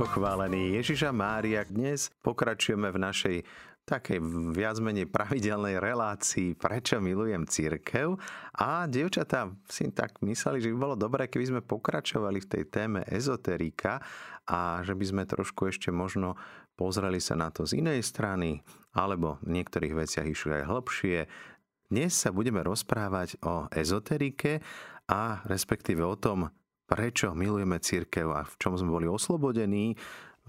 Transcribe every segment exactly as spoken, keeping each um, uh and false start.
Pochválený Ježiša Mária, dnes pokračujeme v našej takej viac menej pravidelnej relácii Prečo milujem cirkev? A dievčatá si tak mysleli, že by bolo dobré, keby sme pokračovali v tej téme ezoterika a že by sme trošku ešte možno pozreli sa na to z inej strany alebo v niektorých veciach išli aj hlbšie. Dnes sa budeme rozprávať o ezoterike a respektíve o tom, prečo milujeme cirkev a v čom sme boli oslobodení.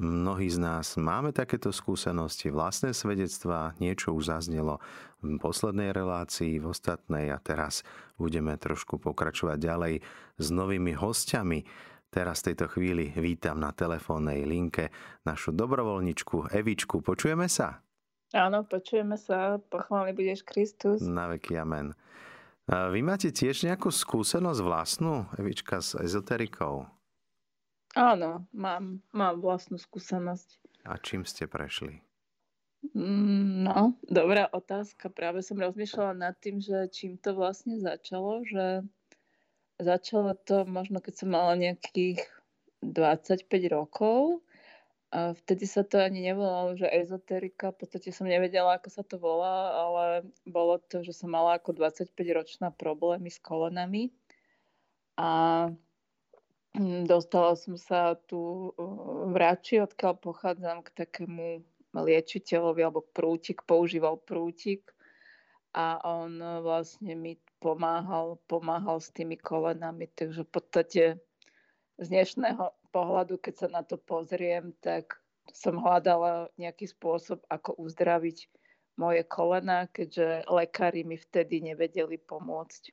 Mnohí z nás máme takéto skúsenosti, vlastné svedectvá, niečo už zaznelo v poslednej relácii, v ostatnej a teraz budeme trošku pokračovať ďalej s novými hostiami. Teraz v tejto chvíli vítam na telefónnej linke našu dobrovoľničku Evičku. Počujeme sa? Áno, počujeme sa. Pochválený budeš Kristus. Na veky amen. Vy máte tiež nejakú skúsenosť vlastnú, Evička, s ezoterikou? Áno, mám, mám vlastnú skúsenosť. A čím ste prešli? No, dobrá otázka. Práve som rozmýšľala nad tým, že čím to vlastne začalo, že začalo to možno, keď som mala nejakých dvadsaťpäť rokov. A vtedy sa to ani nevolalo, že ezoterika, v podstate som nevedela, ako sa to volá, ale bolo to, že som mala ako dvadsaťpäťročná problémy s kolenami a dostala som sa tu v Rači, odkiaľ pochádzam, k takému liečiteľovi, alebo prútik, používal prútik a on vlastne mi pomáhal, pomáhal s tými kolenami, takže v podstate z dnešného pohľadu, keď sa na to pozriem, tak som hľadala nejaký spôsob, ako uzdraviť moje kolená, keďže lekári mi vtedy nevedeli pomôcť.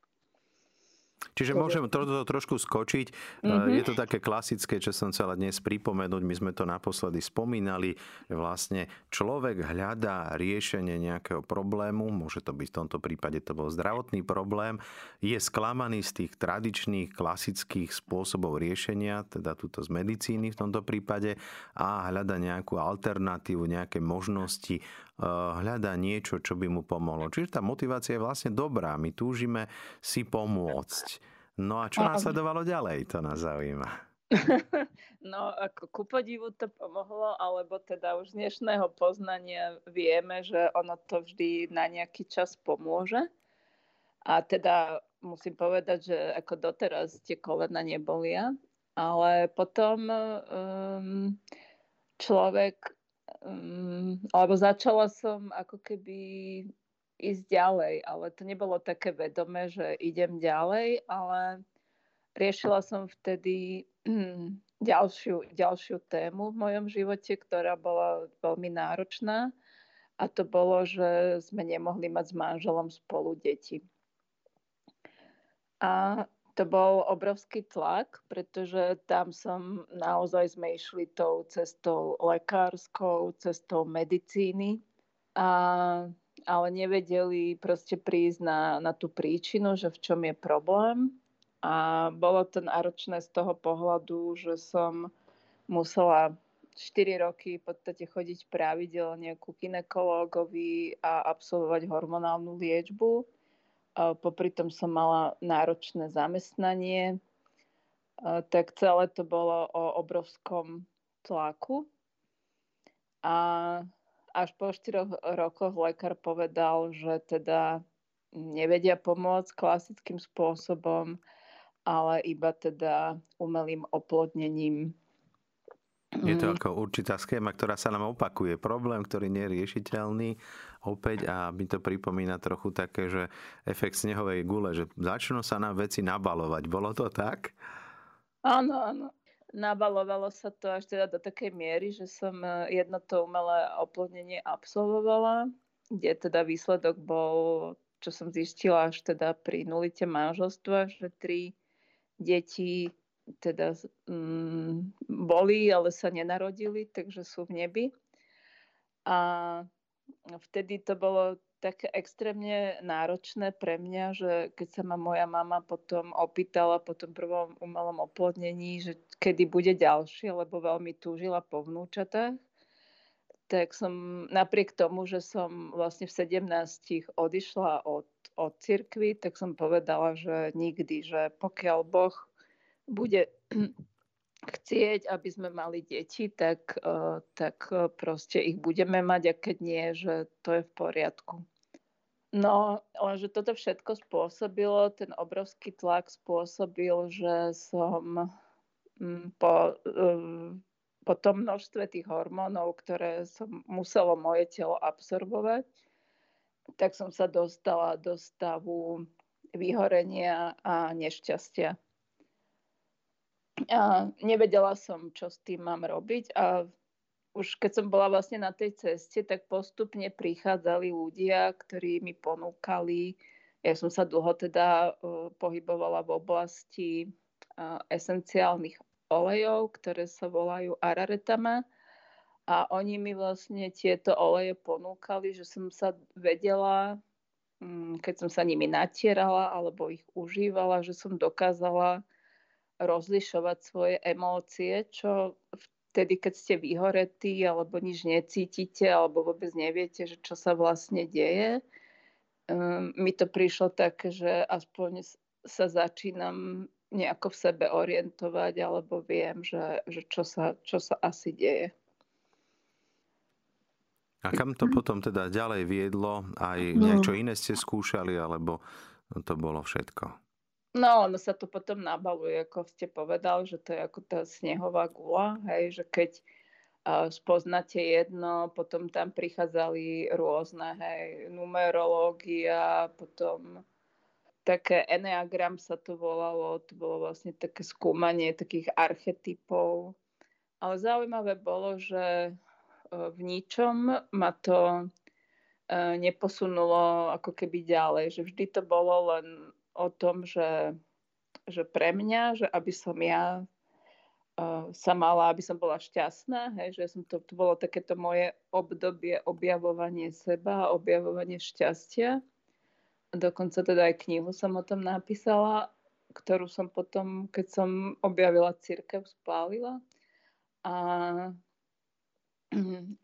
Čiže môžem to trošku skočiť. Mm-hmm. Je to také klasické, čo som chcela dnes pripomenúť. My sme to naposledy spomínali, že vlastne človek hľadá riešenie nejakého problému. Môže to byť v tomto prípade, to bol zdravotný problém. Je sklamaný z tých tradičných, klasických spôsobov riešenia, teda tuto z medicíny v tomto prípade a hľada nejakú alternatívu, nejaké možnosti, hľadá niečo, čo by mu pomohlo. Čiže tá motivácia je vlastne dobrá. My túžime si pomôcť. No a čo následovalo ďalej? To nás zaujíma. No, ako ku podivu to pomohlo, alebo teda už z dnešného poznania vieme, že ono to vždy na nejaký čas pomôže. A teda musím povedať, že ako doteraz tie kolena nebolia, ale potom um, človek Um, alebo začala som ako keby ísť ďalej, ale to nebolo také vedomé, že idem ďalej, ale riešila som vtedy um, ďalšiu, ďalšiu tému v mojom živote, ktorá bola veľmi náročná a to bolo, že sme nemohli mať s manželom spolu deti. A to bol obrovský tlak, pretože tam som naozaj sme išli tou cestou lekárskou, cestou medicíny, a, ale nevedeli proste prísť na, na tú príčinu, že v čom je problém. A bolo to náročné z toho pohľadu, že som musela štyri roky v podstate chodiť pravidelne ku gynekológovi a absolvovať hormonálnu liečbu. Popri tom som mala náročné zamestnanie, tak celé to bolo o obrovskom tlaku. A až po štyroch rokoch lekár povedal, že teda nevedia pomôcť klasickým spôsobom, ale iba teda umelým oplodnením. Je to ako určitá schéma, ktorá sa nám opakuje. Problém, ktorý nie je riešiteľný opäť a mi to pripomína trochu také, že efekt snehovej gule, že začnú sa nám veci nabalovať. Bolo to tak? Áno, áno. Nabalovalo sa to až teda do takej miery, že som jedno to umelé oplodnenie absolvovala, kde teda výsledok bol, čo som zistila až teda pri nulite manželstva, že tri deti teda um, boli, ale sa nenarodili, takže sú v nebi. A vtedy to bolo také extrémne náročné pre mňa, že keď sa ma moja mama potom opýtala po tom prvom umelom oplodnení, že kedy bude ďalšie, lebo veľmi túžila po vnúčatách, tak som napriek tomu, že som vlastne v sedemnástich odišla od, od cirkvi, tak som povedala, že nikdy, že pokiaľ Boh bude chcieť, aby sme mali deti, tak, tak proste ich budeme mať, a keď nie, že to je v poriadku. No, lenže toto všetko spôsobilo, ten obrovský tlak spôsobil, že som po, po tom množstve tých hormónov, ktoré som muselo moje telo absorbovať, tak som sa dostala do stavu vyhorenia a nešťastia. A nevedela som, čo s tým mám robiť, a už keď som bola vlastne na tej ceste, tak postupne prichádzali ľudia, ktorí mi ponúkali. Ja som sa dlho teda pohybovala v oblasti esenciálnych olejov, ktoré sa volajú Araretama. A oni mi vlastne tieto oleje ponúkali, že som sa vedela, keď som sa nimi natierala alebo ich užívala, že som dokázala rozlišovať svoje emócie, čo vtedy, keď ste vyhoretí alebo nič necítite alebo vôbec neviete, že čo sa vlastne deje. Um, mi to prišlo tak, že aspoň sa začínam nejako v sebe orientovať alebo viem, že, že čo sa, čo sa asi deje. A kam to potom teda ďalej viedlo? Aj niečo iné ste skúšali, alebo to bolo všetko? No, ono sa to potom nabaluje, ako ste povedal, že to je ako tá snehová gula, hej, že keď uh, spoznáte jedno, potom tam prichádzali rôzne, hej, numerológia, potom také eneagram sa to volalo, to bolo vlastne také skúmanie takých archetypov. Ale zaujímavé bolo, že uh, v ničom ma to uh, neposunulo ako keby ďalej, že vždy to bolo len o tom, že, že pre mňa, že aby som ja uh, sa mala, aby som bola šťastná, hej, že som to, to bolo takéto moje obdobie, objavovanie seba, objavovanie šťastia. Dokonca teda aj knihu som o tom napísala, ktorú som potom, keď som objavila cirkev, spálila. A,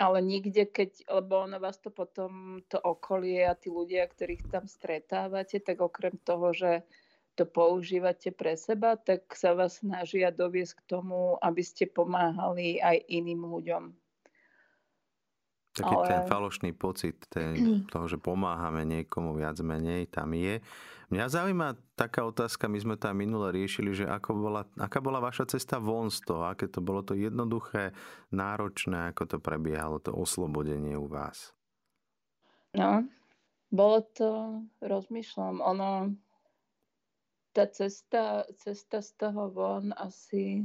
ale nikde, keď, lebo ono vás to potom, to okolie a tí ľudia, ktorých tam stretávate, tak okrem toho, že to používate pre seba, tak sa vás snažia doviesť k tomu, aby ste pomáhali aj iným ľuďom. Taký ale... ten falošný pocit ten, toho, že pomáhame niekomu viac menej, tam je. Mňa zaujíma taká otázka, my sme tam minule riešili, že ako bola, aká bola vaša cesta von z toho, aké to bolo to jednoduché, náročné, ako to prebiehalo, to oslobodenie u vás. No, bolo to, rozmýšľam, ono, tá cesta, cesta z toho von asi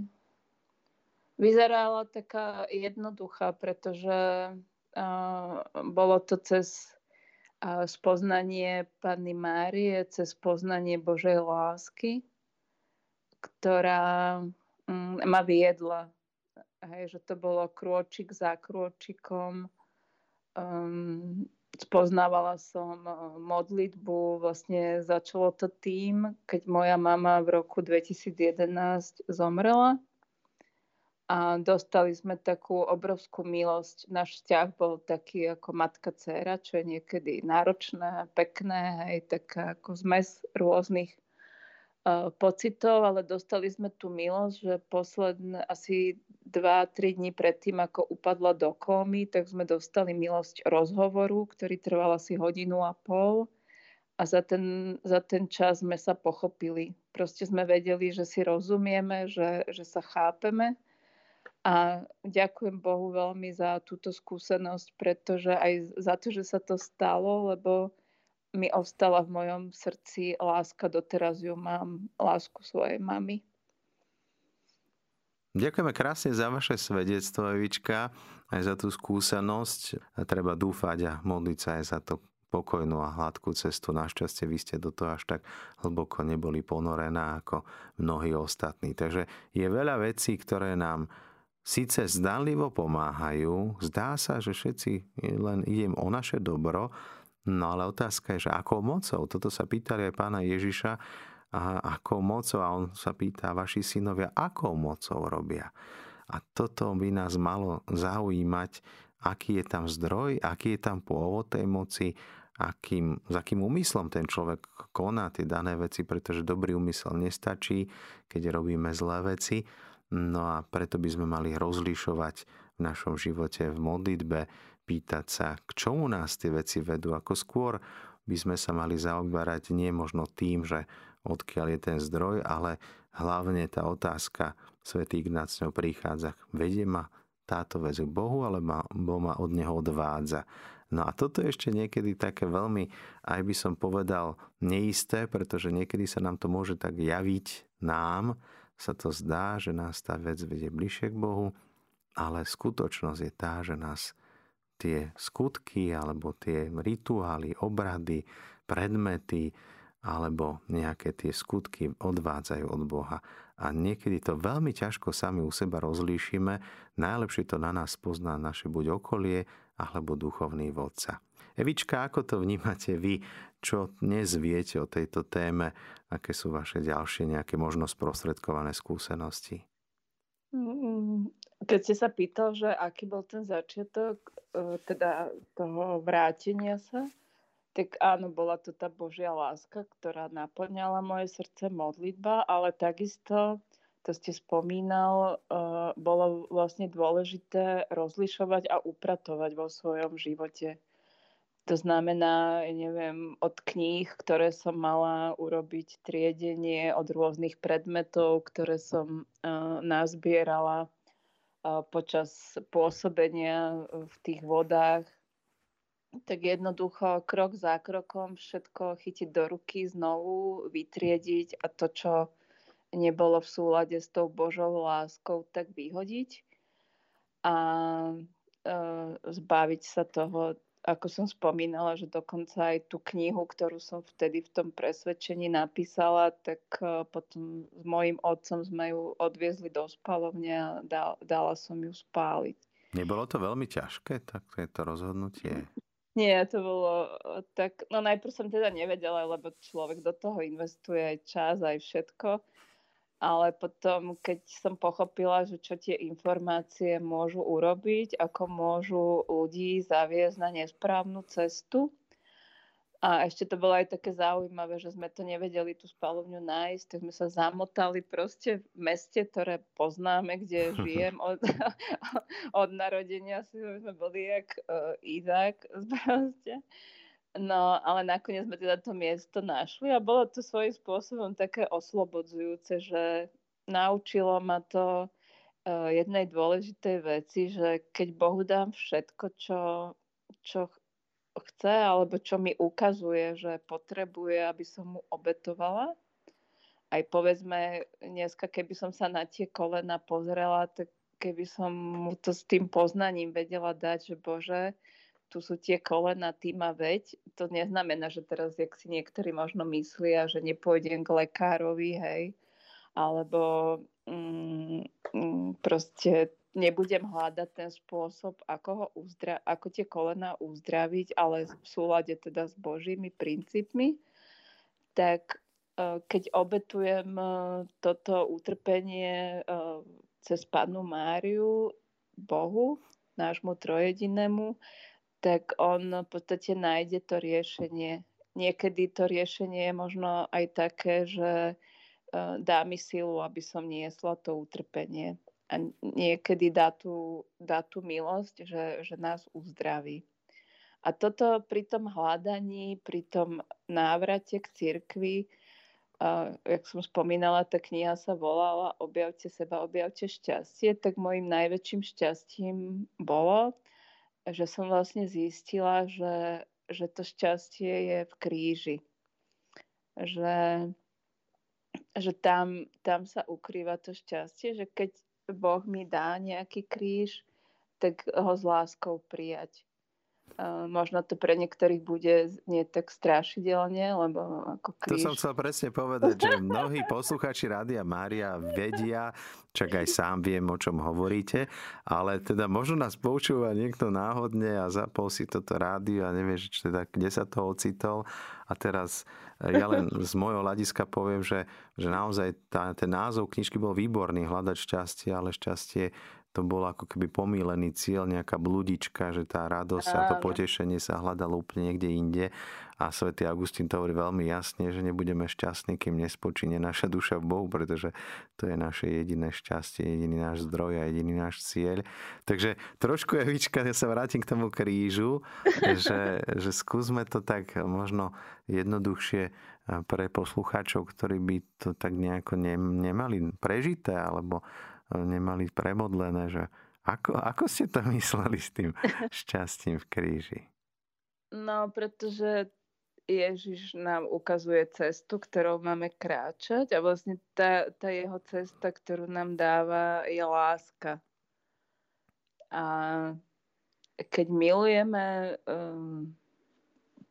vyzerala taká jednoduchá, pretože bolo to cez spoznanie Panny Márie, cez poznanie Božej lásky, ktorá ma viedla. Hej, že to bolo krôčik za krôčikom. Um, spoznávala som modlitbu. Vlastne začalo to tým, keď moja mama v roku dvetisíc jedenásť zomrela. A dostali sme takú obrovskú milosť. Náš vzťah bol taký ako matka-dcéra, čo je niekedy náročné, pekné, hej, taká ako zmes rôznych uh, pocitov, ale dostali sme tú milosť, že posledné asi dva tri dní predtým, ako upadla do kómy, tak sme dostali milosť rozhovoru, ktorý trval asi hodinu a pol. A za ten, za ten čas sme sa pochopili. Proste sme vedeli, že si rozumieme, že, že sa chápeme. A ďakujem Bohu veľmi za túto skúsenosť, pretože aj za to, že sa to stalo, lebo mi ostala v mojom srdci láska, doteraz ju mám, lásku svojej mamy. Ďakujeme krásne za vaše svedectvo, Evička, aj za tú skúsenosť. A treba dúfať a modliť sa aj za to pokojnú a hladkú cestu. Našťastie vy ste do toho až tak hlboko neboli ponorená ako mnohí ostatní. Takže je veľa vecí, ktoré nám síce zdanlivo pomáhajú, zdá sa, že všetci len idem o naše dobro, no ale otázka je, že akou mocou? Toto sa pýtali aj pána Ježiša, a akou mocou, a on sa pýta, vaši synovia, akou mocou robia? A toto by nás malo zaujímať, aký je tam zdroj, aký je tam pôvod tej moci, akým, s akým úmyslom ten človek koná tie dané veci, pretože dobrý úmysel nestačí, keď robíme zlé veci. No a preto by sme mali rozlišovať v našom živote, v modlitbe, pýtať sa, k čomu nás tie veci vedú, ako skôr by sme sa mali zaoberať nie možno tým, že odkiaľ je ten zdroj, ale hlavne tá otázka, svätý Ignác s ňou prichádza, vedie ma táto vec k Bohu, alebo ma od neho odvádza. No a toto je ešte niekedy také veľmi, aj by som povedal, neisté, pretože niekedy sa nám to môže tak javiť nám, sa to zdá, že nás tá vec vedie bližšie k Bohu, ale skutočnosť je tá, že nás tie skutky alebo tie rituály, obrady, predmety alebo nejaké tie skutky odvádzajú od Boha. A niekedy to veľmi ťažko sami u seba rozlíšime. Najlepšie to na nás pozná naše buď okolie alebo duchovný vodca. Evička, ako to vnímate vy? Čo dnes viete o tejto téme? Aké sú vaše ďalšie nejaké možno sprostredkované skúsenosti? Keď ste sa pýtal, že aký bol ten začiatok teda toho vrátenia sa, tak áno, bola to tá Božia láska, ktorá naplňala moje srdce modlitba, ale takisto, to ste spomínal, bolo vlastne dôležité rozlišovať a upratovať vo svojom živote. To znamená, neviem, od kníh, ktoré som mala urobiť triedenie, od rôznych predmetov, ktoré som uh, nazbierala uh, počas pôsobenia v tých vodách. Tak jednoducho, krok za krokom všetko chytiť do ruky, znovu vytriediť a to, čo nebolo v súlade s tou Božou láskou, tak vyhodiť a uh, zbaviť sa toho. Ako som spomínala, že dokonca aj tú knihu, ktorú som vtedy v tom presvedčení napísala, tak potom s mojím otcom sme ju odviezli do spalovne a dala som ju spáliť. Nebolo to veľmi ťažké, takéto rozhodnutie? Nie, to bolo tak... No najprv som teda nevedela, lebo človek do toho investuje aj čas, aj všetko. Ale potom, keď som pochopila, že čo tie informácie môžu urobiť, ako môžu ľudí zaviesť na nesprávnu cestu. A ešte to bolo aj také zaujímavé, že sme to nevedeli tú spalovňu nájsť, tak sme sa zamotali proste v meste, ktoré poznáme, kde žijem od, od narodenia. Si sme boli jak uh, Izák proste. No, ale nakoniec sme teda to miesto našli a bolo to svojím spôsobom také oslobodzujúce, že naučilo ma to uh, jednej dôležitej veci, že keď Bohu dám všetko, čo, čo chce, alebo čo mi ukazuje, že potrebuje, aby som mu obetovala. Aj povedzme, dneska, keby som sa na tie kolena pozrela, tak keby som mu to s tým poznaním vedela dať, že Bože, tu sú tie kolena, ty ma veď. To neznamená, že teraz, jak si niektorí možno myslia, že nepôjdem k lekárovi, hej, alebo mm, proste nebudem hľadať ten spôsob, ako, ho uzdra- ako tie kolena uzdraviť, ale v súlade teda s Božími princípmi. Tak keď obetujem toto utrpenie cez Pannu Máriu Bohu, nášmu trojedinému, tak on v podstate nájde to riešenie. Niekedy to riešenie je možno aj také, že dá mi silu, aby som niesla to utrpenie. A niekedy dá tú, dá tú milosť, že, že nás uzdraví. A toto pri tom hľadaní, pri tom návrate k cirkvi, Uh, jak som spomínala, tá kniha sa volala Objavte seba, objavte šťastie, tak mojim najväčším šťastím bolo, že som vlastne zistila, že, že to šťastie je v kríži. Že, že tam, tam sa ukrýva to šťastie, že keď Boh mi dá nejaký kríž, tak ho s láskou prijať. Možno to pre niektorých bude nie tak strašidelne, lebo ako kríž. To som chcel presne povedať, že mnohí posluchači Rádia Mária vedia, čak aj sám viem, o čom hovoríte, ale teda možno nás poučúva niekto náhodne a zapol si toto rádio a nevie, že teda, kde sa to ocitol. A teraz ja len z môjho hľadiska poviem, že, že naozaj tá, ten názov knižky bol výborný, hľadať šťastie, ale šťastie to bol ako keby pomýlený cieľ, nejaká blúdička, že tá radosť a to potešenie sa hľadalo úplne niekde inde. A svätý Augustín to hovorí veľmi jasne, že nebudeme šťastní, kým nespočíne naša duša v Bohu, pretože to je naše jediné šťastie, jediný náš zdroj a jediný náš cieľ. Takže trošku, Evička, ja sa vrátim k tomu krížu, že, že skúsme to tak možno jednoduchšie pre poslucháčov, ktorí by to tak nejako nemali prežité, alebo nemali premodlené, že ako, ako ste to mysleli s tým šťastím v kríži? No, pretože Ježiš nám ukazuje cestu, ktorou máme kráčať, a vlastne tá, tá jeho cesta, ktorú nám dáva, je láska. A keď milujeme um,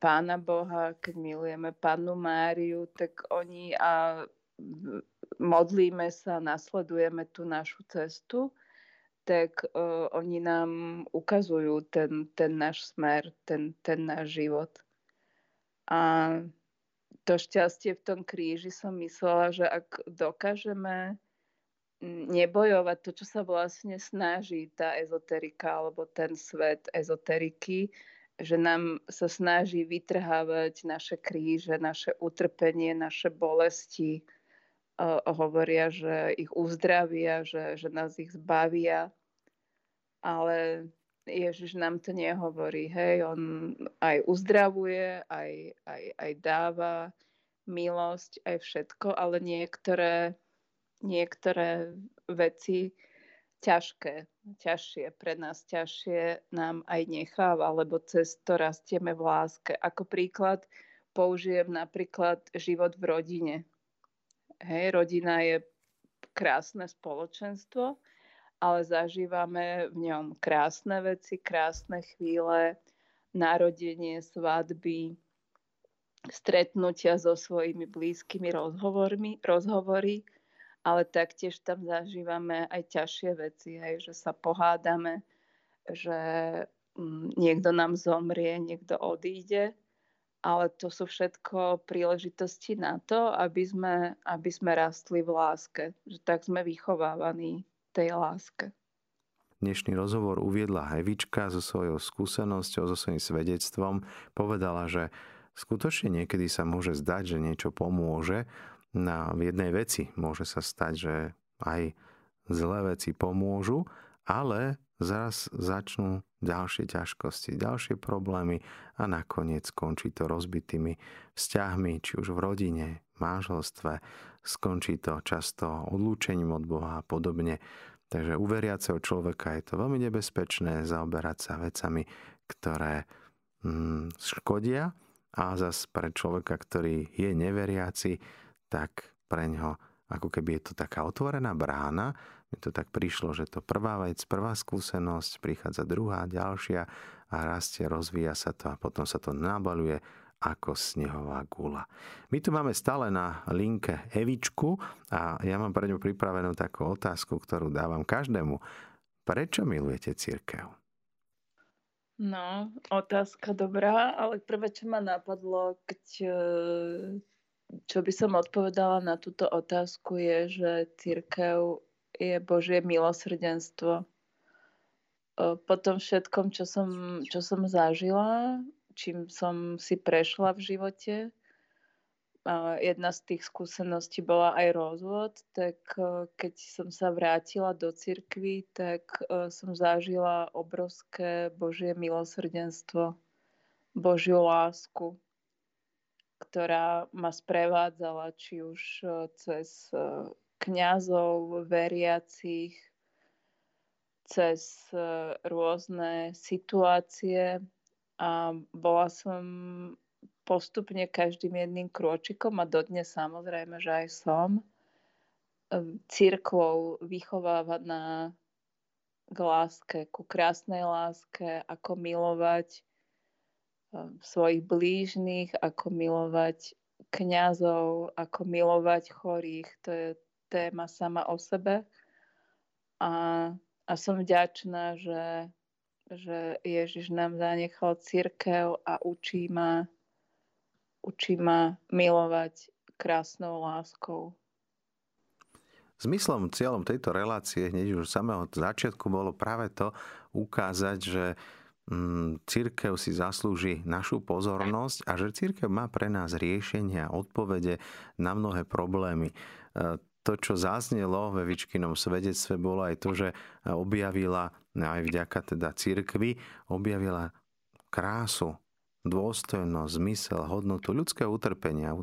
Pána Boha, keď milujeme Pannu Máriu, tak oni... A, modlíme sa, nasledujeme tú našu cestu, tak uh, oni nám ukazujú ten, ten náš smer, ten, ten náš život. A to šťastie v tom kríži som myslela, že ak dokážeme nebojovať to, čo sa vlastne snaží tá ezoterika alebo ten svet ezoteriky, že nám sa snaží vytrhávať naše kríže, naše utrpenie, naše bolesti, hovoria, že ich uzdravia, že, že nás ich zbavia. Ale Ježiš nám to nehovorí. Hej? On aj uzdravuje, aj, aj, aj dáva milosť, aj všetko, ale niektoré, niektoré veci ťažké, ťažšie, pre nás ťažšie nám aj necháva, lebo cez to rastieme v láske. Ako príklad použijem napríklad život v rodine. Hej, rodina je krásne spoločenstvo, ale zažívame v ňom krásne veci, krásne chvíle, narodenie, svadby, stretnutia so svojimi blízkymi rozhovormi, rozhovory, ale taktiež tam zažívame aj ťažšie veci, hej, že sa pohádame, že niekto nám zomrie, niekto odíde. Ale to sú všetko príležitosti na to, aby sme, aby sme rastli v láske. Že tak sme vychovávaní tej láske. Dnešný rozhovor uviedla Evička so svojou skúsenosťou, so svojím svedectvom. Povedala, že skutočne niekedy sa môže zdať, že niečo pomôže. Na v jednej veci môže sa stať, že aj zlé veci pomôžu, ale zaraz začnú ďalšie ťažkosti, ďalšie problémy a nakoniec skončí to rozbitými vzťahmi, či už v rodine, manželstve, skončí to často odlúčením od Boha a podobne. Takže u veriaceho človeka je to veľmi nebezpečné zaoberať sa vecami, ktoré mm, škodia, a zas pre človeka, ktorý je neveriaci, tak preňho ako keby je to taká otvorená brána. Mne to tak prišlo, že to prvá vec, prvá skúsenosť, prichádza druhá, ďalšia a rastie, rozvíja sa to a potom sa to nabaľuje ako snehová guľa. My tu máme stále na linke Evičku a ja mám pre ňu pripravenú takú otázku, ktorú dávam každému. Prečo milujete cirkev? No, otázka dobrá, ale prvé, čo ma napadlo, keď... Čo by som odpovedala na túto otázku je, že cirkev je Božie milosrdenstvo. Po tom všetkom, čo som, čo som zažila, čím som si prešla v živote, jedna z tých skúseností bola aj rozvod, tak keď som sa vrátila do cirkvi, tak som zažila obrovské Božie milosrdenstvo, Božiu lásku, ktorá ma sprevádzala či už cez kňazov, veriacich, cez rôzne situácie, a bola som postupne každým jedným krôčikom a dodnes samozrejme, že aj som cirkvou vychovávaná k láske, ku krásnej láske, ako milovať svojich blížnych, ako milovať kňazov, ako milovať chorých. To je téma sama o sebe. A, a som vďačná, že, že Ježiš nám zanechal cirkev a učí ma, učí ma milovať krásnou láskou. Zmyslom, cieľom tejto relácie hneď už samého začiatku bolo práve to ukázať, že cirkev si zaslúži našu pozornosť a že cirkev má pre nás riešenia, odpovede na mnohé problémy. To, čo zaznelo v Evičkinom svedectve, bolo aj to, že objavila, aj vďaka teda cirkvi, objavila krásu, dôstojnosť, zmysel, hodnotu ľudského utrpenia.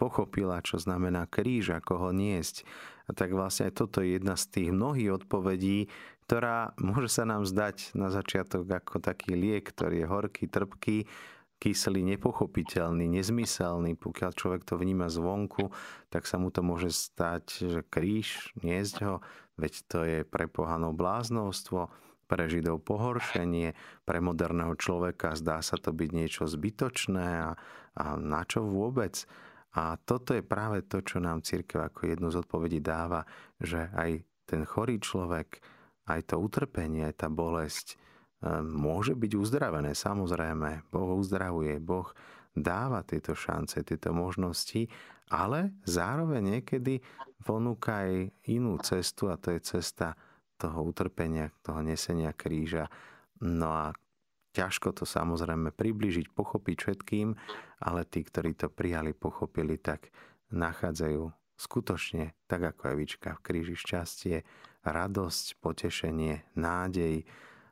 Pochopila, čo znamená kríž, ako ho niesť. A tak vlastne aj toto je jedna z tých mnohých odpovedí, ktorá môže sa nám zdať na začiatok ako taký liek, ktorý je horký, trpký, kyslý, nepochopiteľný, nezmyselný. Pokiaľ človek to vníma zvonku, tak sa mu to môže stať, že kríž, niesť ho, veď to je pre pohanov bláznostvo, pre Židov pohoršenie, pre moderného človeka zdá sa to byť niečo zbytočné a, a na čo vôbec. A toto je práve to, čo nám cirkev ako jednu z odpovedí dáva, že aj ten chorý človek, aj to utrpenie, aj tá bolesť môže byť uzdravené. Samozrejme, Boh uzdravuje, Boh dáva tieto šance, tieto možnosti, ale zároveň niekedy ponúka aj inú cestu, a to je cesta toho utrpenia, toho nesenia kríža. No a ťažko to samozrejme priblížiť, pochopiť všetkým, ale tí, ktorí to prijali, pochopili, tak nachádzajú skutočne, tak ako Evička v kríži, šťastie, radosť, potešenie, nádej,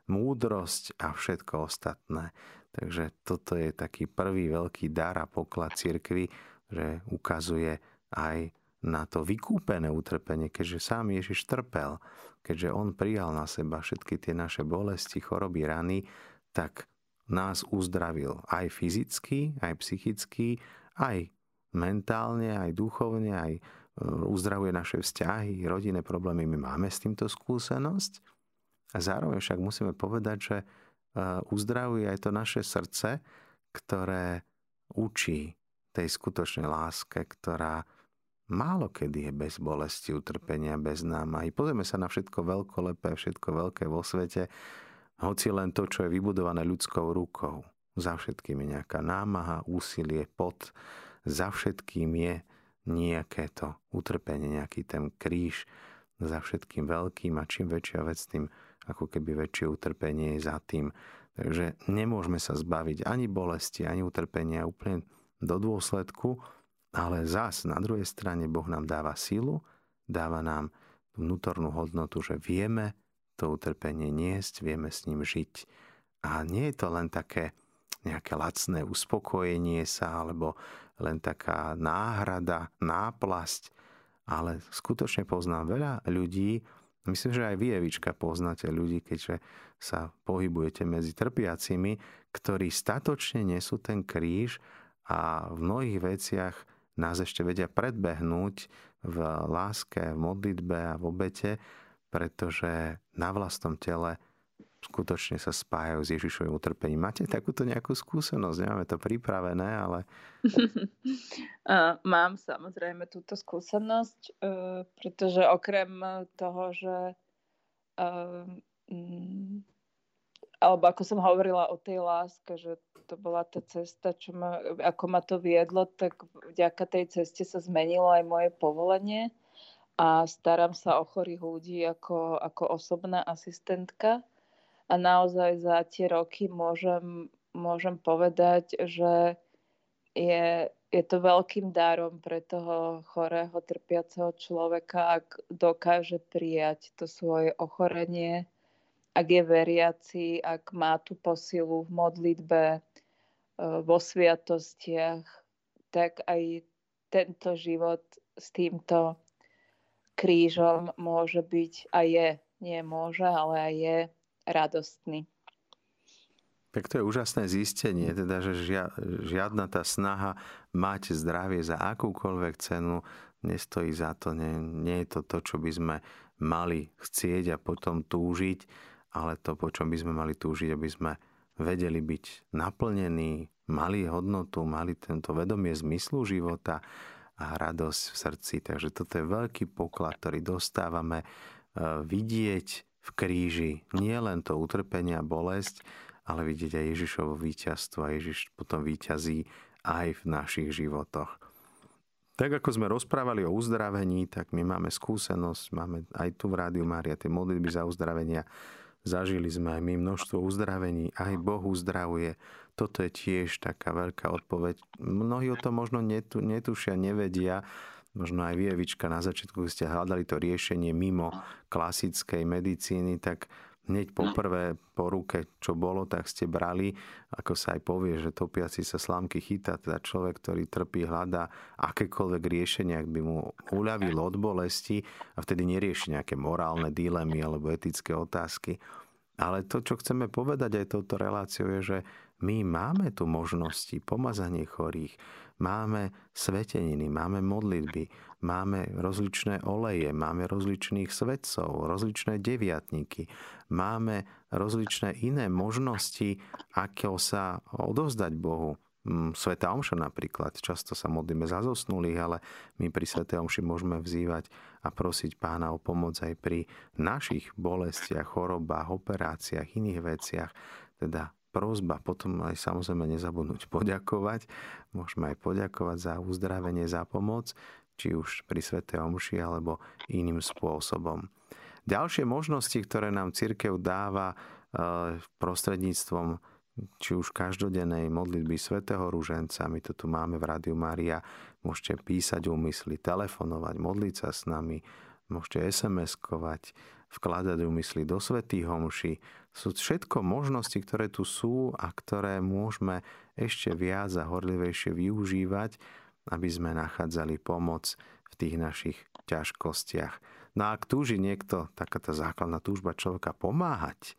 múdrosť a všetko ostatné. Takže toto je taký prvý veľký dar a poklad cirkvi, že ukazuje aj na to vykúpené utrpenie, keďže sám Ježiš trpel, keďže on prijal na seba všetky tie naše bolesti, choroby, rany, tak nás uzdravil aj fyzicky, aj psychicky, aj mentálne, aj duchovne, aj uzdravuje naše vzťahy, rodinné problémy. My máme s týmto skúsenosť a zároveň však musíme povedať, že uzdravuje aj to naše srdce, ktoré učí tej skutočnej láske, ktorá málo kedy je bez bolesti, utrpenia, bez námahy. Pozrieme sa na všetko veľkolepé, všetko veľké vo svete, hoci len to, čo je vybudované ľudskou rukou. Za všetkým je nejaká námaha, úsilie, pot. Za všetkým je nejaké to utrpenie, nejaký ten kríž. Za všetkým veľkým, a čím väčšia vec, tým ako keby väčšie utrpenie je za tým. Takže nemôžeme sa zbaviť ani bolesti, ani utrpenia úplne do dôsledku. Ale zás na druhej strane Boh nám dáva silu, dáva nám vnútornú hodnotu, že vieme to utrpenie niesť, vieme s ním žiť. A nie je to len také nejaké lacné uspokojenie sa, alebo len taká náhrada, náplasť. Ale skutočne poznám veľa ľudí, myslím, že aj vy, Evička, poznáte ľudí, keďže sa pohybujete medzi trpiacimi, ktorí statočne nesú ten kríž a v mnohých veciach nás ešte vedia predbehnúť v láske, v modlitbe a v obete, pretože na vlastnom tele skutočne sa spájajú s Ježišovým utrpením. Máte takúto nejakú skúsenosť? Nemáme to pripravené, ale... Mám samozrejme túto skúsenosť, pretože okrem toho, že... Alebo ako som hovorila o tej láske, že to bola tá cesta, čo ma, ako ma to viedlo, tak vďaka tej ceste sa zmenilo aj moje povolanie a starám sa o chorých ľudí ako, ako osobná asistentka. A naozaj za tie roky môžem, môžem povedať, že je, je to veľkým darom pre toho chorého, trpiaceho človeka, ak dokáže prijať to svoje ochorenie, ak je veriaci, ak má tú posilu v modlitbe, vo sviatostiach, tak aj tento život s týmto krížom môže byť a je, nie môže, ale aj je radostný. Tak to je úžasné zistenie, teda, že žiadna tá snaha mať zdravie za akúkoľvek cenu nestojí za to, nie, nie je to to, čo by sme mali chcieť a potom túžiť, ale to, po čom by sme mali túžiť, aby sme vedeli byť naplnení, mali hodnotu, mali tento vedomie zmyslu života a radosť v srdci. Takže toto je veľký poklad, ktorý dostávame vidieť v kríži. Nie len to utrpenie a bolesť, ale vidieť aj Ježišovo víťazstvo a Ježiš potom víťazí aj v našich životoch. Tak ako sme rozprávali o uzdravení, tak my máme skúsenosť, máme aj tu v Rádiu Mária tie modlitby za uzdravenia. Zažili sme aj my množstvo uzdravení, aj Boh uzdravuje. Toto je tiež taká veľká odpoveď. Mnohí o tom možno netu, netušia, nevedia. Možno aj vy, Evička, na začiatku, keď ste hľadali to riešenie mimo klasickej medicíny, tak hneď poprvé po ruke, čo bolo, tak ste brali, ako sa aj povie, že topiaci sa slámky chytá, teda človek, ktorý trpí, hľadá akékoľvek riešenie, ak by mu uľavil od bolesti a vtedy nerieši nejaké morálne dilemy alebo etické otázky. Ale to, čo chceme povedať aj touto reláciou, je, že my máme tu možnosti, pomazanie chorých, máme sveteniny, máme modlitby, máme rozličné oleje, máme rozličných svetcov, rozličné deviatniky, máme rozličné iné možnosti, ako sa odovzdať Bohu. Svätá omša napríklad, často sa modlíme za zosnulých, ale my pri svätej omši môžeme vzývať a prosiť Pána o pomoc aj pri našich bolestiach, chorobách, operáciách, iných veciach, teda prosba, potom aj samozrejme nezabudnúť poďakovať. Môžeme aj poďakovať za uzdravenie, za pomoc, či už pri svätej omši alebo iným spôsobom. Ďalšie možnosti, ktoré nám cirkev dáva prostredníctvom či už každodennej modlitby svätého ruženca, my to tu máme v Rádiu Mária, môžete písať úmysly, telefonovať, modliť sa s nami, môžete es em eskovať, vkladať úmysly do svätých homší. Sú všetko možnosti, ktoré tu sú a ktoré môžeme ešte viac a horlivejšie využívať, aby sme nachádzali pomoc v tých našich ťažkostiach. No a ak túži niekto, taká tá základná túžba človeka pomáhať,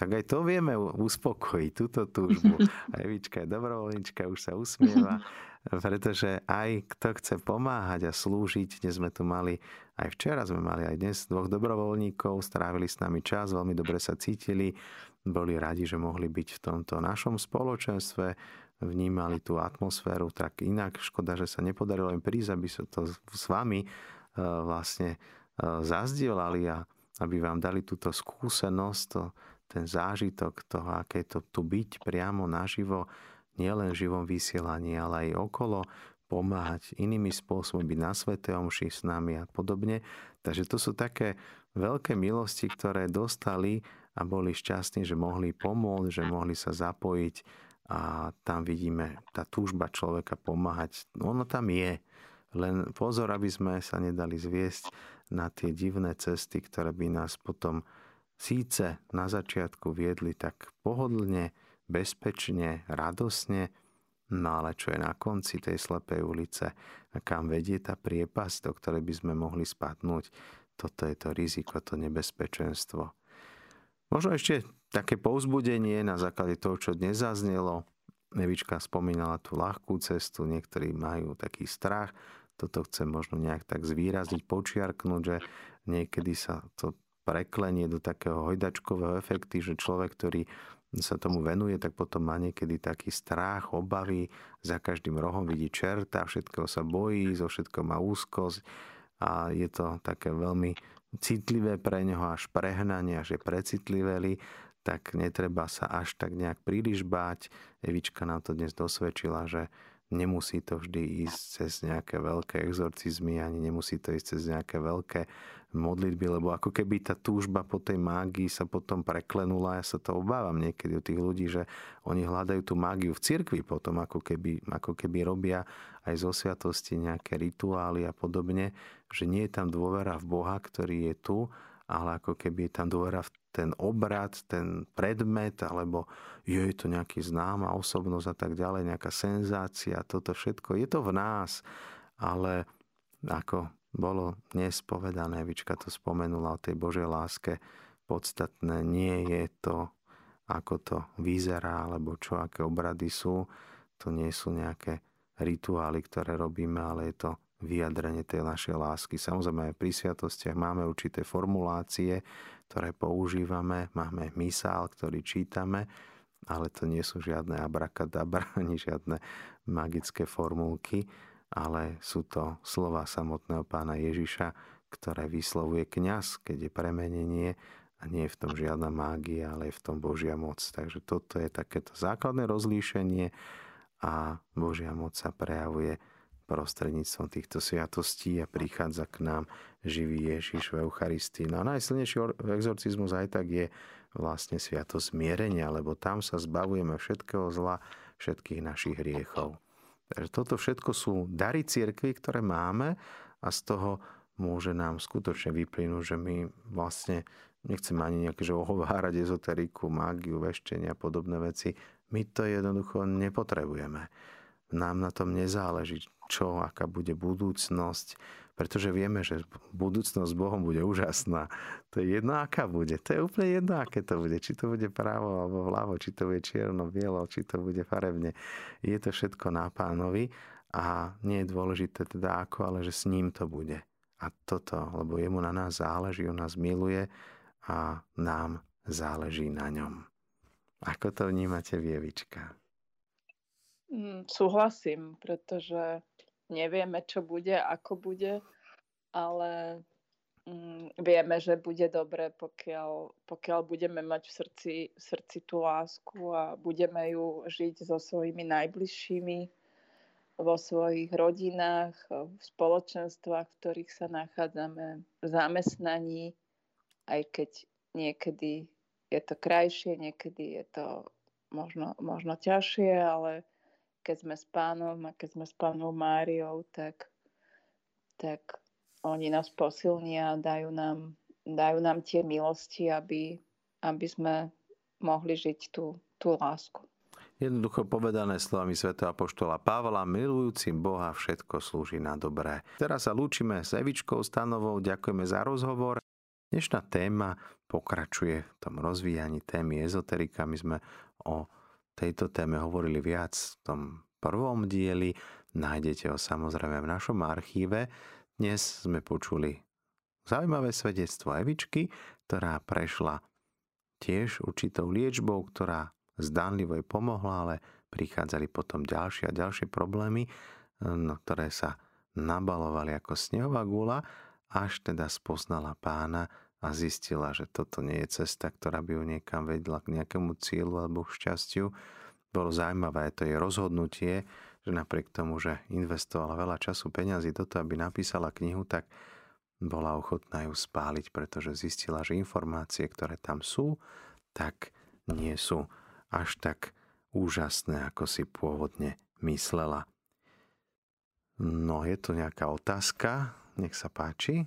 tak aj to vieme uspokojiť, túto túžbu. Evička je dobrovoľnička, už sa usmieva, pretože aj kto chce pomáhať a slúžiť, dnes sme tu mali, aj včera sme mali, aj dnes dvoch dobrovoľníkov, strávili s nami čas, veľmi dobre sa cítili, boli radi, že mohli byť v tomto našom spoločenstve, vnímali tú atmosféru, tak inak škoda, že sa nepodarilo im prísť, aby sa to s vami vlastne zazdielali a aby vám dali túto skúsenosť, to ten zážitok toho, aké to tu byť priamo naživo, nielen v živom vysielaní, ale aj okolo, pomáhať inými spôsobmi, byť na svätej omši s nami a podobne. Takže to sú také veľké milosti, ktoré dostali a boli šťastní, že mohli pomôcť, že mohli sa zapojiť a tam vidíme, tá túžba človeka pomáhať, ono tam je. Len pozor, aby sme sa nedali zviesť na tie divné cesty, ktoré by nás potom síce na začiatku viedli tak pohodlne, bezpečne, radosne, no ale čo je na konci tej slepej ulice, kam vedie tá priepasť, do ktorej by sme mohli spadnúť. Toto je to riziko, to nebezpečenstvo. Možno ešte také povzbudenie na základe toho, čo dnes zaznelo. Evička spomínala tú ľahkú cestu, niektorí majú taký strach. Toto chcem možno nejak tak zvýrazniť, počiarknúť, že niekedy sa to preklenie do takého hojdačkového efektu, že človek, ktorý sa tomu venuje, tak potom má niekedy taký strach, obavy, za každým rohom vidí čerta, všetko sa bojí, zo všetko má úzkosť a je to také veľmi citlivé pre neho, až prehnanie, až je precitliveli, tak netreba sa až tak nejak príliš báť. Evička nám to dnes dosvedčila, že nemusí to vždy ísť cez nejaké veľké exorcizmy, ani nemusí to ísť cez nejaké veľké modlitby, lebo ako keby tá túžba po tej mágii sa potom preklenula. Ja sa to obávam niekedy u tých ľudí, že oni hľadajú tú mágiu v cirkvi potom, ako keby, ako keby robia aj zo sviatosti nejaké rituály a podobne, že nie je tam dôvera v Boha, ktorý je tu, ale ako keby je tam dôvera v ten obrad, ten predmet, alebo je to nejaký známa osobnosť a tak ďalej, nejaká senzácia, toto všetko. Je to v nás, ale ako bolo dnes povedané, Evička to spomenula o tej Božej láske, podstatné nie je to, ako to vyzerá, alebo čo, aké obrady sú. To nie sú nejaké rituály, ktoré robíme, ale je to vyjadrenie tej našej lásky. Samozrejme, pri sviatostiach máme určité formulácie, ktoré používame, máme misál, ktorý čítame, ale to nie sú žiadne abrakadabra, ani žiadne magické formulky, ale sú to slova samotného Pána Ježiša, ktoré vyslovuje kňaz, keď je premenenie a nie je v tom žiadna mágia, ale je v tom Božia moc. Takže toto je takéto základné rozlíšenie a Božia moc sa prejavuje prostredníctvom týchto sviatostí a prichádza k nám živý Ježiš v Eucharistii. No a najsilnejší exorcizmus aj tak je vlastne sviatosť zmierenia, lebo tam sa zbavujeme všetkého zla, všetkých našich hriechov. Takže toto všetko sú dary cirkvi, ktoré máme, a z toho môže nám skutočne vyplynúť, že my vlastne nechceme ani nejaké že ohovárať ezoteriku, mágiu, veštenia a podobné veci. My to jednoducho nepotrebujeme. Nám na tom nezáleží, čo, aká bude budúcnosť, pretože vieme, že budúcnosť s Bohom bude úžasná. To je jedno, aká bude. To je úplne jedno, aké to bude. Či to bude právo alebo vľavo, či to bude čierno, bielo, či to bude farebne. Je to všetko na Pánovi a nie je dôležité teda ako, ale že s ním to bude. A toto, lebo jemu na nás záleží, on nás miluje a nám záleží na ňom. Ako to vnímate, Evička? Súhlasím, pretože nevieme, čo bude, ako bude, ale vieme, že bude dobre, pokiaľ, pokiaľ budeme mať v srdci, v srdci tú lásku a budeme ju žiť so svojimi najbližšími, vo svojich rodinách, v spoločenstvách, v ktorých sa nachádzame, v zamestnaní, aj keď niekedy je to krajšie, niekedy je to možno, možno ťažšie, ale keď sme s Pánom a keď sme s Pánom Máriou, tak, tak oni nás posilnia a dajú nám, dajú nám tie milosti, aby, aby sme mohli žiť tú, tú lásku. Jednoducho povedané slovami svätého apoštola Pavla, milujúcim Boha všetko slúži na dobré. Teraz sa lúčime s Evičkou Stanovou, ďakujeme za rozhovor. Dnešná téma pokračuje v tom rozvíjaní témy ezoterika. My sme o tejto téme hovorili viac v tom prvom dieli. Nájdete ho samozrejme v našom archíve. Dnes sme počuli zaujímavé svedectvo Evičky, ktorá prešla tiež určitou liečbou, ktorá zdánlivo jej pomohla, ale prichádzali potom ďalšie a ďalšie problémy, no, ktoré sa nabalovali ako snehová guľa, až teda spoznala Pána a zistila, že toto nie je cesta, ktorá by ju niekam vedla k nejakému cieľu alebo k šťastiu. Bolo zaujímavé to jej rozhodnutie, že napriek tomu, že investovala veľa času peňazí do toho, aby napísala knihu, tak bola ochotná ju spáliť, pretože zistila, že informácie, ktoré tam sú, tak nie sú až tak úžasné, ako si pôvodne myslela. No, je tu nejaká otázka? Nech sa páči.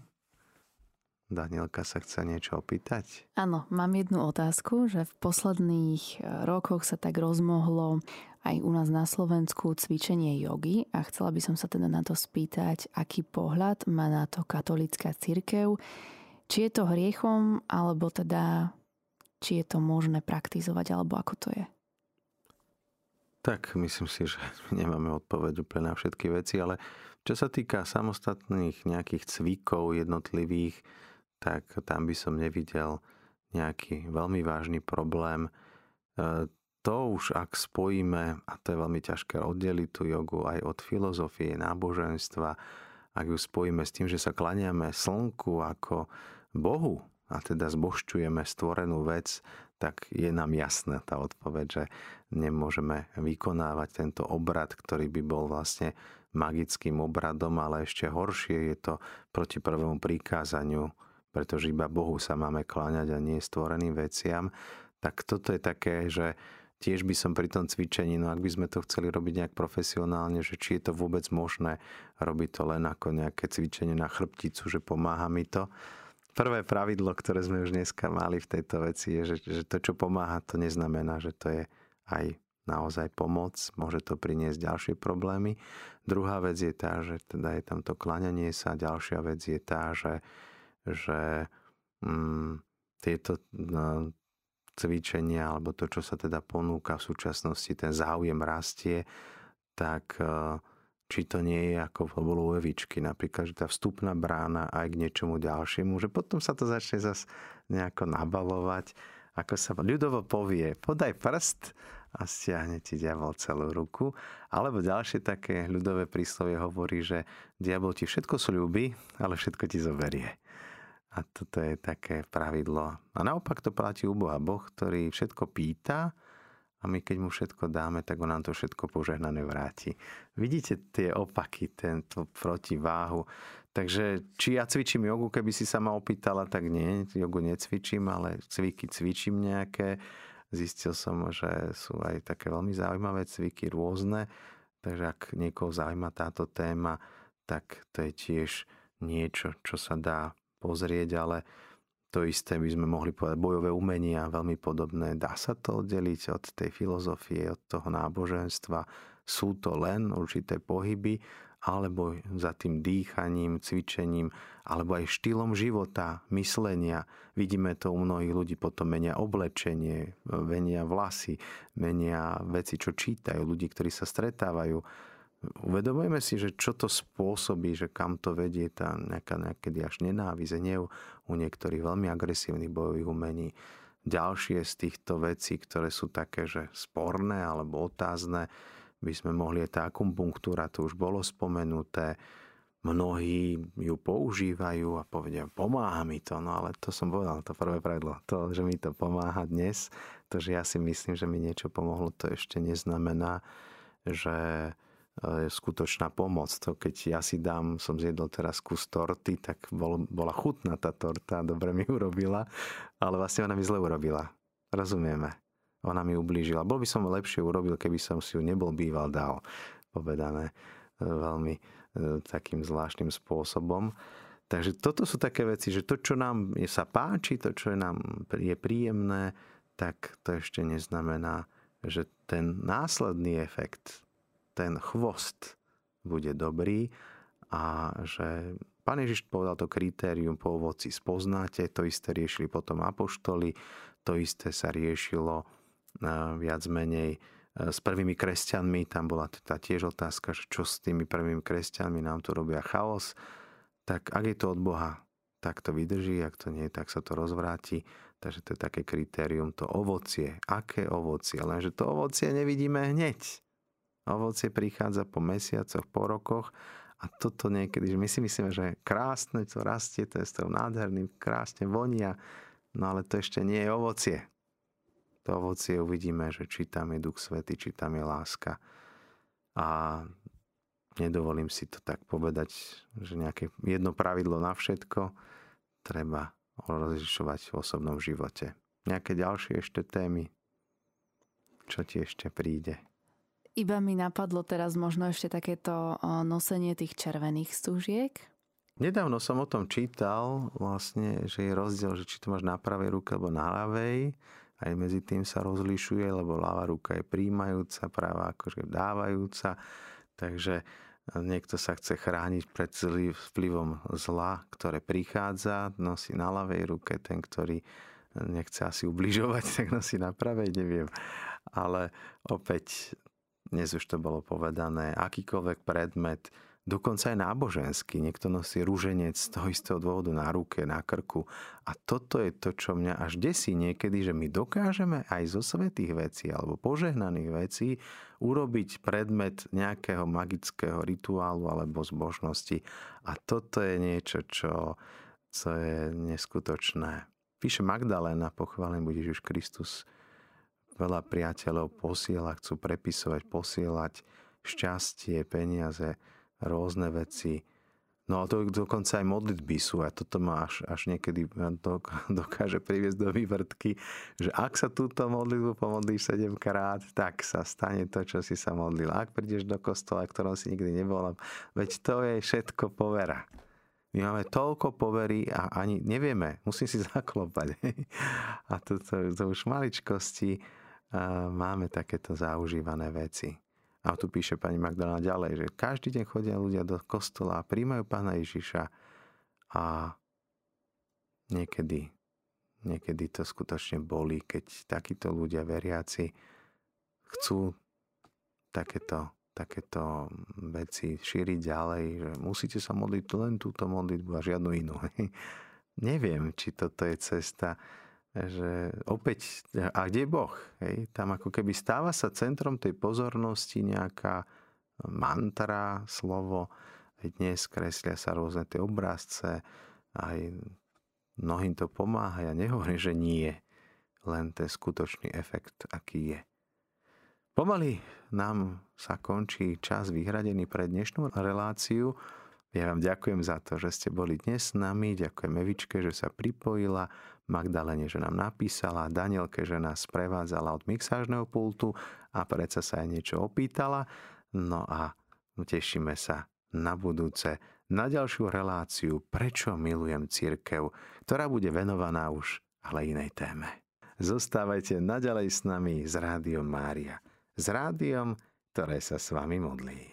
Danielka sa chce niečo opýtať. Áno, mám jednu otázku, že v posledných rokoch sa tak rozmohlo aj u nás na Slovensku cvičenie jogy a chcela by som sa teda na to spýtať, aký pohľad má na to katolícka cirkev. Či je to hriechom, alebo teda či je to možné praktizovať, alebo ako to je? Tak, myslím si, že nemáme odpoveď úplne na všetky veci, ale čo sa týka samostatných nejakých cvíkov jednotlivých, tak tam by som nevidel nejaký veľmi vážny problém. To už, ak spojíme, a to je veľmi ťažké oddeliť tú jogu aj od filozofie, náboženstva, ak ju spojíme s tým, že sa klaniame slnku ako Bohu, a teda zbožčujeme stvorenú vec, tak je nám jasná tá odpoveď, že nemôžeme vykonávať tento obrad, ktorý by bol vlastne magickým obradom, ale ešte horšie je to proti prvému prikázaniu, pretože iba Bohu sa máme kláňať a nie stvoreným veciam. Tak toto je také, že tiež by som pri tom cvičení, no ak by sme to chceli robiť nejak profesionálne, že či je to vôbec možné robiť to len ako nejaké cvičenie na chrbticu, že pomáha mi to. Prvé pravidlo, ktoré sme už dneska mali v tejto veci, je, že, že to, čo pomáha, to neznamená, že to je aj naozaj pomoc. Môže to priniesť ďalšie problémy. Druhá vec je tá, že teda je tam to kláňanie sa. Ďalšia vec je tá, že, že mm, tieto no, cvičenia, alebo to, čo sa teda ponúka v súčasnosti, ten záujem rastie, tak či to nie je ako bolo u Evičky, napríklad, že tá vstupná brána aj k niečomu ďalšiemu, že potom sa to začne zase nejako nabalovať, ako sa ľudovo povie, podaj prst a stiahne ti diabol celú ruku. Alebo ďalšie také ľudové príslovie hovorí, že diabol ti všetko sľúbi, ale všetko ti zoberie. A toto je také pravidlo. A naopak to platí u Boha. Boh, ktorý všetko pýta, a my keď mu všetko dáme, tak on nám to všetko požehnané vráti. Vidíte tie opaky, tento protiváhu. Takže či ja cvičím jogu, keby si sa ma opýtala, tak nie, jogu necvičím, ale cviky cvičím nejaké. Zistil som, že sú aj také veľmi zaujímavé cviky, rôzne. Takže ak niekoho zaujíma táto téma, tak to je tiež niečo, čo sa dá pozrieť, ale to isté by sme mohli povedať, bojové umenia, veľmi podobné. Dá sa to oddeliť od tej filozofie, od toho náboženstva? Sú to len určité pohyby, alebo za tým dýchaním, cvičením, alebo aj štýlom života, myslenia. Vidíme to u mnohých ľudí, potom menia oblečenie, menia vlasy, menia veci, čo čítajú, ľudí, ktorí sa stretávajú. Uvedomujeme si, že čo to spôsobí, že kam to vedie tá nejaká nejakedy až nenávisť, hnev, u niektorých veľmi agresívnych bojových umení. Ďalšie z týchto vecí, ktoré sú také, že sporné alebo otázne, by sme mohli, tá akupunktúra, to už bolo spomenuté, mnohí ju používajú a povedia, pomáha mi to, no ale to som povedal, to prvé pravidlo, to, že mi to pomáha dnes, to, že ja si myslím, že mi niečo pomohlo, to ešte neznamená, že skutočná pomoc. To keď ja si dám, som zjedol teraz kus torty, tak bol, bola chutná tá torta, dobre mi urobila, ale vlastne ona mi zle urobila. Rozumieme. Ona mi ublížila. Bol by som lepšie urobil, keby som si ju nebol býval dal. Povedané veľmi takým zvláštnym spôsobom. Takže toto sú také veci, že to, čo nám sa páči, to, čo je nám je príjemné, tak to ešte neznamená, že ten následný efekt, ten chvost bude dobrý a že Pán Ježiš povedal to kritérium po ovoci spoznáte, to isté riešili potom apoštoli, to isté sa riešilo viac menej s prvými kresťanmi, tam bola tá tiež otázka, že čo s tými prvými kresťanmi, nám tu robia chaos, tak ak je to od Boha, tak to vydrží, ak to nie, tak sa to rozvráti. Takže to je také kritérium, to ovocie, aké ovocie, lenže to ovocie nevidíme hneď. Ovocie prichádza po mesiacoch, po rokoch a toto niekedy, že my si myslíme, že krásne to rastie, to je s tým nádherným, krásne vonia, no ale to ešte nie je ovocie. To ovocie uvidíme, že či tam je Duch Svätý, či tam je láska. A nedovolím si to tak povedať, že nejaké jedno pravidlo na všetko treba rozlišovať v osobnom živote. Nejaké ďalšie ešte témy? Čo ti ešte príde? Iba mi napadlo teraz možno ešte takéto nosenie tých červených stužiek. Nedávno som o tom čítal, vlastne, že je rozdiel, že či to máš na pravej ruke alebo na ľavej. Aj medzi tým sa rozlišuje, lebo ľavá ruka je príjmajúca, práva akože dávajúca. Takže niekto sa chce chrániť pred vplyvom zla, ktoré prichádza. Nosí na ľavej ruke, ten, ktorý nechce asi ubližovať, tak nosí na pravej, neviem. Ale opäť, dnes už to bolo povedané, akýkoľvek predmet, dokonca aj náboženský. Niekto nosí ruženec z toho istého dôvodu na ruke, na krku. A toto je to, čo mňa až desí niekedy, že my dokážeme aj zo svätých vecí alebo požehnaných vecí urobiť predmet nejakého magického rituálu alebo zbožnosti. A toto je niečo, čo, čo je neskutočné. Píše Magdaléna, pochválený buď Ježiš Kristus, veľa priateľov posiela, chcú prepisovať, posielať šťastie, peniaze, rôzne veci. No a to dokonca aj modlitby sú. A toto ma až, až niekedy dokáže priviesť do vývrtky, že ak sa túto modlitbu pomodlíš sedem krát, tak sa stane to, čo si sa modlil. Ak prídeš do kostola, ktorom si nikdy nebol, veď to je všetko povera. My máme toľko poverí a ani nevieme. Musím si zaklopať. A to, to, to už maličkosti máme takéto zaužívané veci. A tu píše pani Magdalena ďalej, že každý deň chodia ľudia do kostola a príjmajú Pána Ježiša a niekedy, niekedy to skutočne bolí, keď takíto ľudia veriaci chcú takéto, takéto veci šíriť ďalej, že musíte sa modliť len túto modlitbu a žiadnu inú. Neviem, či toto je cesta, že opäť, a kde je Boh? Hej? Tam ako keby stáva sa centrom tej pozornosti nejaká mantra, slovo. Aj dnes kreslia sa rôzne tie obrázce, aj mnohým to pomáha. Ja nehovorím, že nie, len ten skutočný efekt, aký je. Pomaly nám sa končí čas vyhradený pre dnešnú reláciu. Ja vám ďakujem za to, že ste boli dnes s nami. Ďakujem Evičke, že sa pripojila, Magdalene, že nám napísala, Danielke, že nás prevádzala od mixážneho pultu a predsa sa aj niečo opýtala. No a tešíme sa na budúce, na ďalšiu reláciu Prečo milujem cirkev, ktorá bude venovaná už ale inej téme. Zostávajte naďalej s nami z Rádiom Mária. S rádiom, ktoré sa s vami modlí.